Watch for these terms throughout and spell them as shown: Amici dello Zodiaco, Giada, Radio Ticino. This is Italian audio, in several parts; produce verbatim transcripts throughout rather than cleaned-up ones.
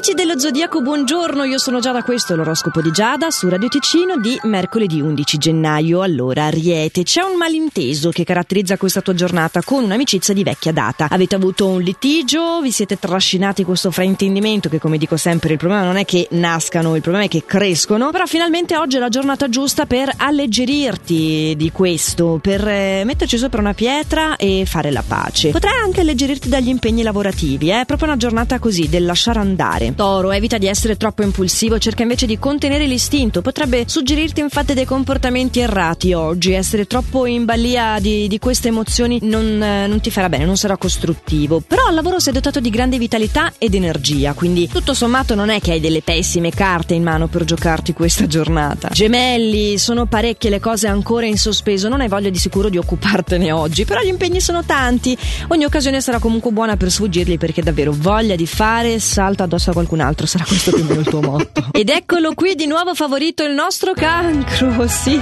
Amici dello Zodiaco, buongiorno, io sono Giada, questo è l'oroscopo di Giada su Radio Ticino di mercoledì undici gennaio. Allora, Ariete, c'è un malinteso che caratterizza questa tua giornata con un'amicizia di vecchia data. Avete avuto un litigio, vi siete trascinati questo fraintendimento che, come dico sempre, il problema non è che nascano, il problema è che crescono, però finalmente oggi è la giornata giusta per alleggerirti di questo, per eh, metterci sopra una pietra e fare la pace. Potrai anche alleggerirti dagli impegni lavorativi, è eh? proprio una giornata così, del lasciare andare. Toro, evita di essere troppo impulsivo, cerca invece di contenere l'istinto, potrebbe suggerirti infatti dei comportamenti errati oggi. Essere troppo in balia di, di queste emozioni non, eh, non ti farà bene, non sarà costruttivo, però al lavoro sei dotato di grande vitalità ed energia, quindi tutto sommato non è che hai delle pessime carte in mano per giocarti questa giornata. Gemelli, sono parecchie le cose ancora in sospeso, non hai voglia di sicuro di occupartene oggi, però gli impegni sono tanti, ogni occasione sarà comunque buona per sfuggirli, perché davvero voglia di fare salta addosso a qualcun altro, sarà questo più o meno il tuo motto. Ed eccolo qui di nuovo favorito il nostro Cancro, sì,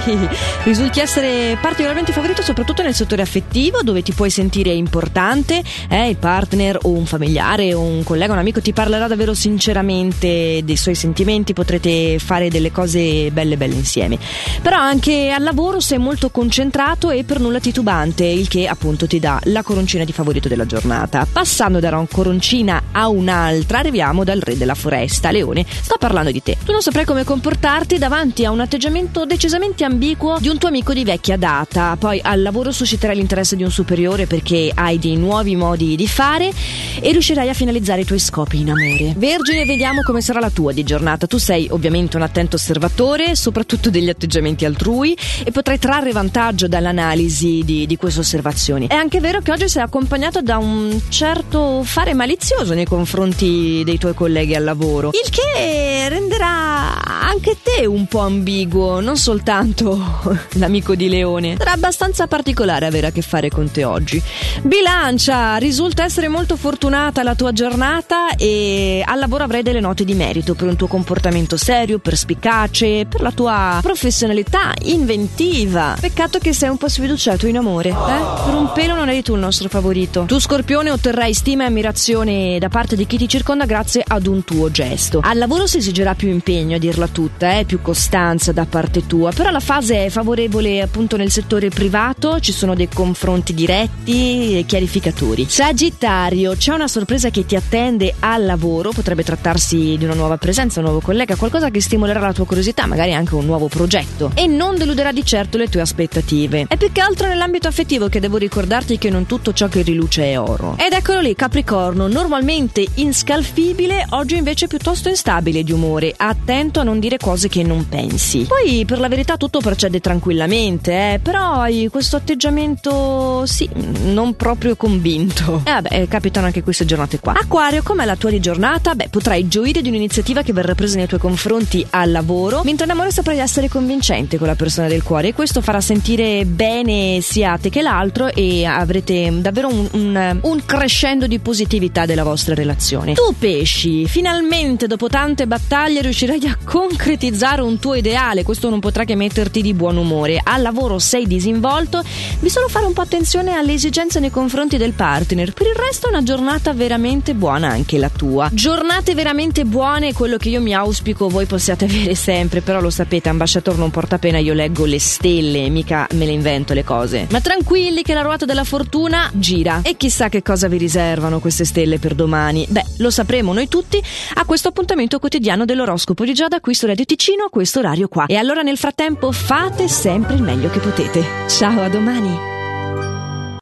risulti essere particolarmente favorito soprattutto nel settore affettivo, dove ti puoi sentire importante, eh, il partner o un familiare o un collega, un amico ti parlerà davvero sinceramente dei suoi sentimenti, potrete fare delle cose belle belle insieme. Però anche al lavoro sei molto concentrato e per nulla titubante, il che appunto ti dà la coroncina di favorito della giornata. Passando da una coroncina a un'altra arriviamo dal re della foresta, Leone. Sto parlando di te, tu non saprai come comportarti davanti a un atteggiamento decisamente ambiguo di un tuo amico di vecchia data. Poi al lavoro susciterai l'interesse di un superiore perché hai dei nuovi modi di fare e riuscirai a finalizzare i tuoi scopi in amore. Vergine, vediamo come sarà la tua di giornata. Tu sei ovviamente un attento osservatore soprattutto degli atteggiamenti altrui e potrai trarre vantaggio dall'analisi di, di queste osservazioni. È anche vero che oggi sei accompagnato da un certo fare malizioso nei confronti dei tuoi colleghi al lavoro, il che renderà anche te un po' ambiguo, non soltanto l'amico di Leone. Sarà abbastanza particolare avere a che fare con te oggi. Bilancia, risulta essere molto fortunata la tua giornata e al lavoro avrai delle note di merito per un tuo comportamento serio, perspicace, per la tua professionalità inventiva. Peccato che sei un po' sfiduciato in amore, eh? Per un pelo non eri tu il nostro favorito. Tu Scorpione otterrai stima e ammirazione da parte di chi ti circonda grazie ad un tuo gesto. Al lavoro si esigerà più impegno, a dirla tutta, eh? più costanza da parte tua, però la fase è favorevole appunto nel settore privato, ci sono dei confronti diretti e chiarificatori. Sagittario, c'è una sorpresa che ti attende al lavoro, potrebbe trattarsi di una nuova presenza, un nuovo collega, qualcosa che stimolerà la tua curiosità, magari anche un nuovo progetto, e non deluderà di certo le tue aspettative. È più che altro nell'ambito affettivo che devo ricordarti che non tutto ciò che riluce è oro. Ed eccolo lì Capricorno, normalmente inscalfibile, oggi invece piuttosto instabile di umore, attento a non dire cose che non pensi. Poi per la verità tutto procede tranquillamente, eh, però hai questo atteggiamento sì, non proprio convinto. E eh, vabbè, capitano anche queste giornate qua. Acquario, com'è la tua di giornata? Beh, potrai gioire di un'iniziativa che verrà presa nei tuoi confronti al lavoro, mentre in amore saprai essere convincente con la persona del cuore e questo farà sentire bene sia te che l'altro e avrete davvero un, un, un crescendo di positività della vostra relazione. Tu Pesci, finalmente dopo tante battaglie riuscirai a concretizzare un tuo ideale, questo non potrà che metterti di buon umore. Al lavoro sei disinvolto, bisogna fare un po' attenzione alle esigenze nei confronti del partner. Per il resto è una giornata veramente buona anche la tua. Giornate veramente buone, quello che io mi auspico voi possiate avere sempre, però lo sapete, ambasciatore non porta pena, io leggo le stelle, mica me le invento le cose. Ma tranquilli che la ruota della fortuna gira e chissà che cosa vi riservano queste stelle per domani. Beh, lo sapremo noi tutti a questo appuntamento quotidiano dell'oroscopo di Giada qui su Radio Ticino a questo orario qua. E allora nel frattempo fate sempre il meglio che potete. Ciao, a domani.